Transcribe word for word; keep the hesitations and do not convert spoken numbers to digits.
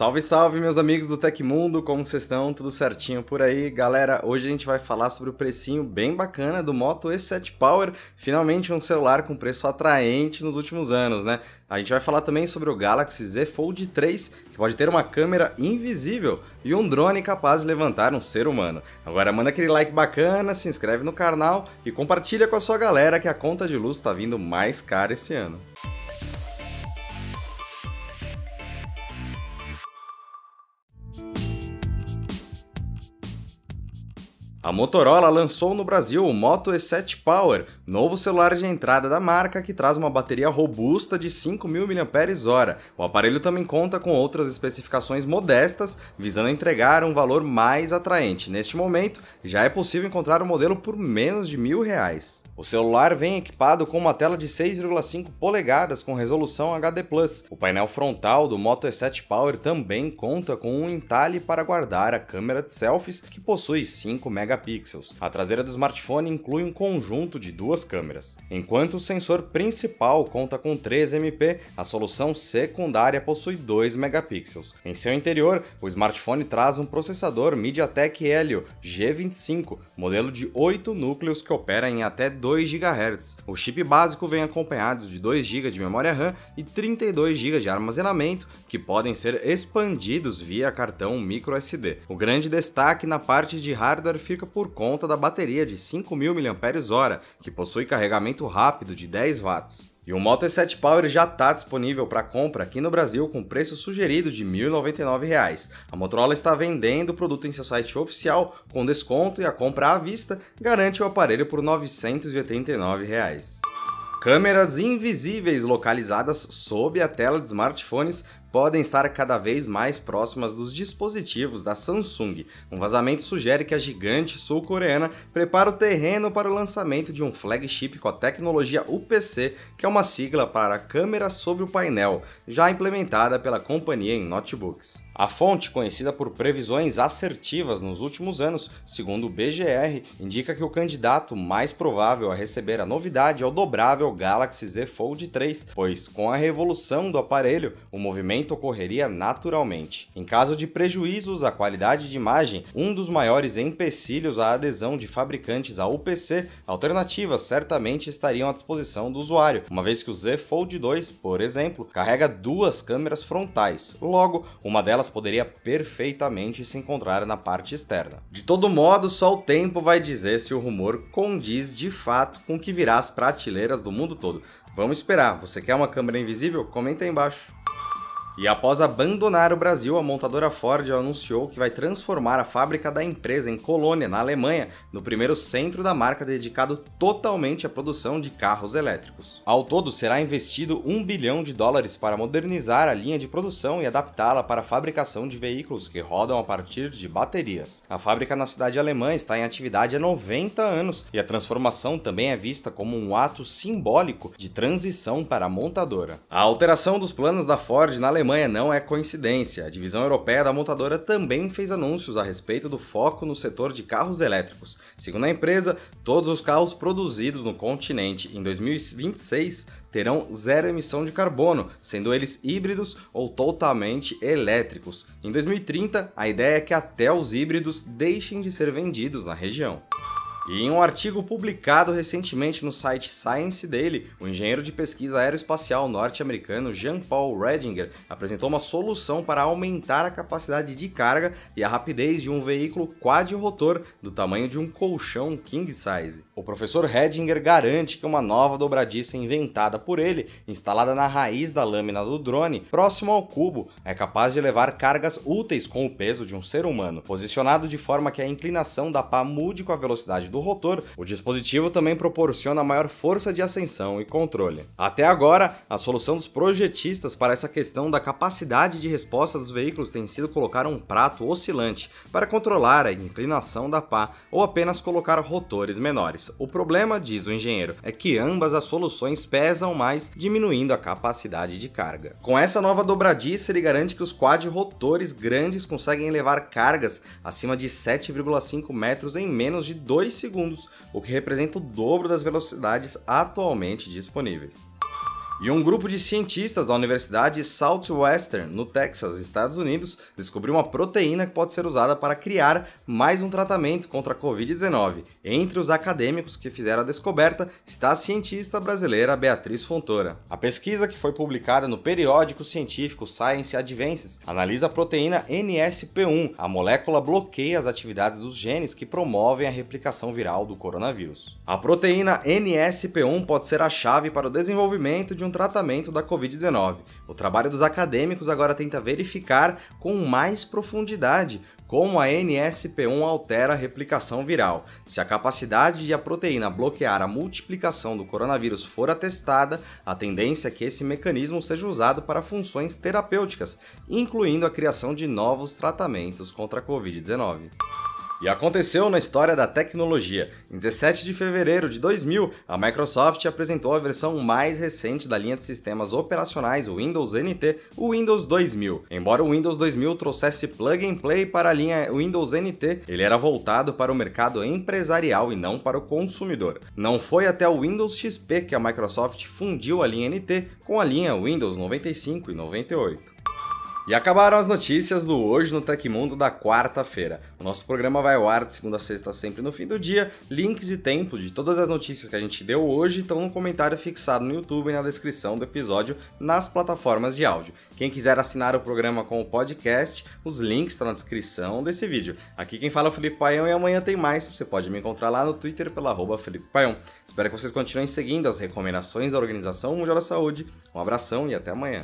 Salve, salve, meus amigos do Tecmundo, como vocês estão? Tudo certinho por aí? Galera, hoje a gente vai falar sobre o precinho bem bacana do Moto E sete Power, finalmente um celular com preço atraente nos últimos anos, né? A gente vai falar também sobre o Galaxy Z Fold três, que pode ter uma câmera invisível e um drone capaz de levantar um ser humano. Agora manda aquele like bacana, se inscreve no canal e compartilha com a sua galera que a conta de luz tá vindo mais cara esse ano. A Motorola lançou no Brasil o Moto E sete Power, novo celular de entrada da marca que traz uma bateria robusta de cinco mil miliampères-hora. O aparelho também conta com outras especificações modestas, visando entregar um valor mais atraente. Neste momento, já é possível encontrar o modelo por menos de mil reais. O celular vem equipado com uma tela de seis vírgula cinco polegadas com resolução H D plus. O painel frontal do Moto E sete Power também conta com um entalhe para guardar a câmera de selfies, que possui cinco megapixels. A traseira do smartphone inclui um conjunto de duas câmeras. Enquanto o sensor principal conta com três megapixels, a solução secundária possui dois megapixels. Em seu interior, o smartphone traz um processador MediaTek Helio G vinte e cinco, modelo de oito núcleos que opera em até dois gigahertz. O chip básico vem acompanhado de dois gigabytes de memória RAM e trinta e dois gigabytes de armazenamento, que podem ser expandidos via cartão microSD. O grande destaque na parte de hardware fica por conta da bateria de cinco mil miliampères-hora, que possui carregamento rápido de dez watts. E o Moto E sete Power já está disponível para compra aqui no Brasil com preço sugerido de mil e noventa e nove reais. A Motorola está vendendo o produto em seu site oficial com desconto e a compra à vista garante o aparelho por novecentos e oitenta e nove reais. Câmeras invisíveis localizadas sob a tela de smartphones podem estar cada vez mais próximas dos dispositivos da Samsung. Um vazamento sugere que a gigante sul-coreana prepara o terreno para o lançamento de um flagship com a tecnologia U P C, que é uma sigla para câmera sobre o painel, já implementada pela companhia em notebooks. A fonte, conhecida por previsões assertivas nos últimos anos, segundo o B G R, indica que o candidato mais provável a receber a novidade é o dobrável Galaxy Z Fold três, pois com a revolução do aparelho, o movimento ocorreria naturalmente. Em caso de prejuízos à qualidade de imagem, um dos maiores empecilhos à adesão de fabricantes à U P C, alternativas certamente estariam à disposição do usuário, uma vez que o Z Fold dois, por exemplo, carrega duas câmeras frontais, logo, uma delas poderia perfeitamente se encontrar na parte externa. De todo modo, só o tempo vai dizer se o rumor condiz de fato com o que virá às prateleiras do mundo todo. Vamos esperar. Você quer uma câmera invisível? Comenta aí embaixo. E após abandonar o Brasil, a montadora Ford anunciou que vai transformar a fábrica da empresa em Colônia, na Alemanha, no primeiro centro da marca dedicado totalmente à produção de carros elétricos. Ao todo, será investido um bilhão de dólares para modernizar a linha de produção e adaptá-la para a fabricação de veículos que rodam a partir de baterias. A fábrica na cidade alemã está em atividade há noventa anos e a transformação também é vista como um ato simbólico de transição para a montadora. A alteração dos planos da Ford na Alemanha A Alemanha não é coincidência. A divisão europeia da montadora também fez anúncios a respeito do foco no setor de carros elétricos. Segundo a empresa, todos os carros produzidos no continente em dois mil e vinte e seis terão zero emissão de carbono, sendo eles híbridos ou totalmente elétricos. Em dois mil e trinta, a ideia é que até os híbridos deixem de ser vendidos na região. E em um artigo publicado recentemente no site Science Daily, o engenheiro de pesquisa aeroespacial norte-americano Jean-Paul Redinger apresentou uma solução para aumentar a capacidade de carga e a rapidez de um veículo quadrotor do tamanho de um colchão king size. O professor Redinger garante que uma nova dobradiça inventada por ele, instalada na raiz da lâmina do drone, próximo ao cubo, é capaz de levar cargas úteis com o peso de um ser humano, posicionado de forma que a inclinação da pá mude com a velocidade do rotor. O dispositivo também proporciona maior força de ascensão e controle. Até agora, a solução dos projetistas para essa questão da capacidade de resposta dos veículos tem sido colocar um prato oscilante para controlar a inclinação da pá ou apenas colocar rotores menores. O problema, diz o engenheiro, é que ambas as soluções pesam mais, diminuindo a capacidade de carga. Com essa nova dobradiça, ele garante que os quadrotores grandes conseguem levar cargas acima de sete vírgula cinco metros em menos de dois segundos, o que representa o dobro das velocidades atualmente disponíveis. E um grupo de cientistas da Universidade Southwestern, no Texas, Estados Unidos, descobriu uma proteína que pode ser usada para criar mais um tratamento contra a covid dezenove. Entre os acadêmicos que fizeram a descoberta está a cientista brasileira Beatriz Fontoura. A pesquisa, que foi publicada no periódico científico Science Advances, analisa a proteína N S P um. A molécula bloqueia as atividades dos genes que promovem a replicação viral do coronavírus. A proteína N S P um pode ser a chave para o desenvolvimento de um tratamento da covid dezenove. O trabalho dos acadêmicos agora tenta verificar com mais profundidade como a N S P um altera a replicação viral. Se a capacidade de a proteína bloquear a multiplicação do coronavírus for atestada, a tendência é que esse mecanismo seja usado para funções terapêuticas, incluindo a criação de novos tratamentos contra a covid dezenove. E aconteceu na história da tecnologia. Em dezessete de fevereiro de dois mil, a Microsoft apresentou a versão mais recente da linha de sistemas operacionais Windows N T, o Windows dois mil. Embora o Windows dois mil trouxesse plug and play para a linha Windows N T, ele era voltado para o mercado empresarial e não para o consumidor. Não foi até o Windows X P que a Microsoft fundiu a linha N T com a linha Windows noventa e cinco e noventa e oito. E acabaram as notícias do Hoje no Tecmundo da quarta-feira. O nosso programa vai ao ar de segunda a sexta, sempre no fim do dia. Links e tempos de todas as notícias que a gente deu hoje estão no comentário fixado no YouTube e na descrição do episódio nas plataformas de áudio. Quem quiser assinar o programa com o podcast, os links estão na descrição desse vídeo. Aqui quem fala é o Felipe Paião e amanhã tem mais. Você pode me encontrar lá no Twitter pela arroba Felipe Paião. Espero que vocês continuem seguindo as recomendações da Organização Mundial da Saúde. Um abração e até amanhã.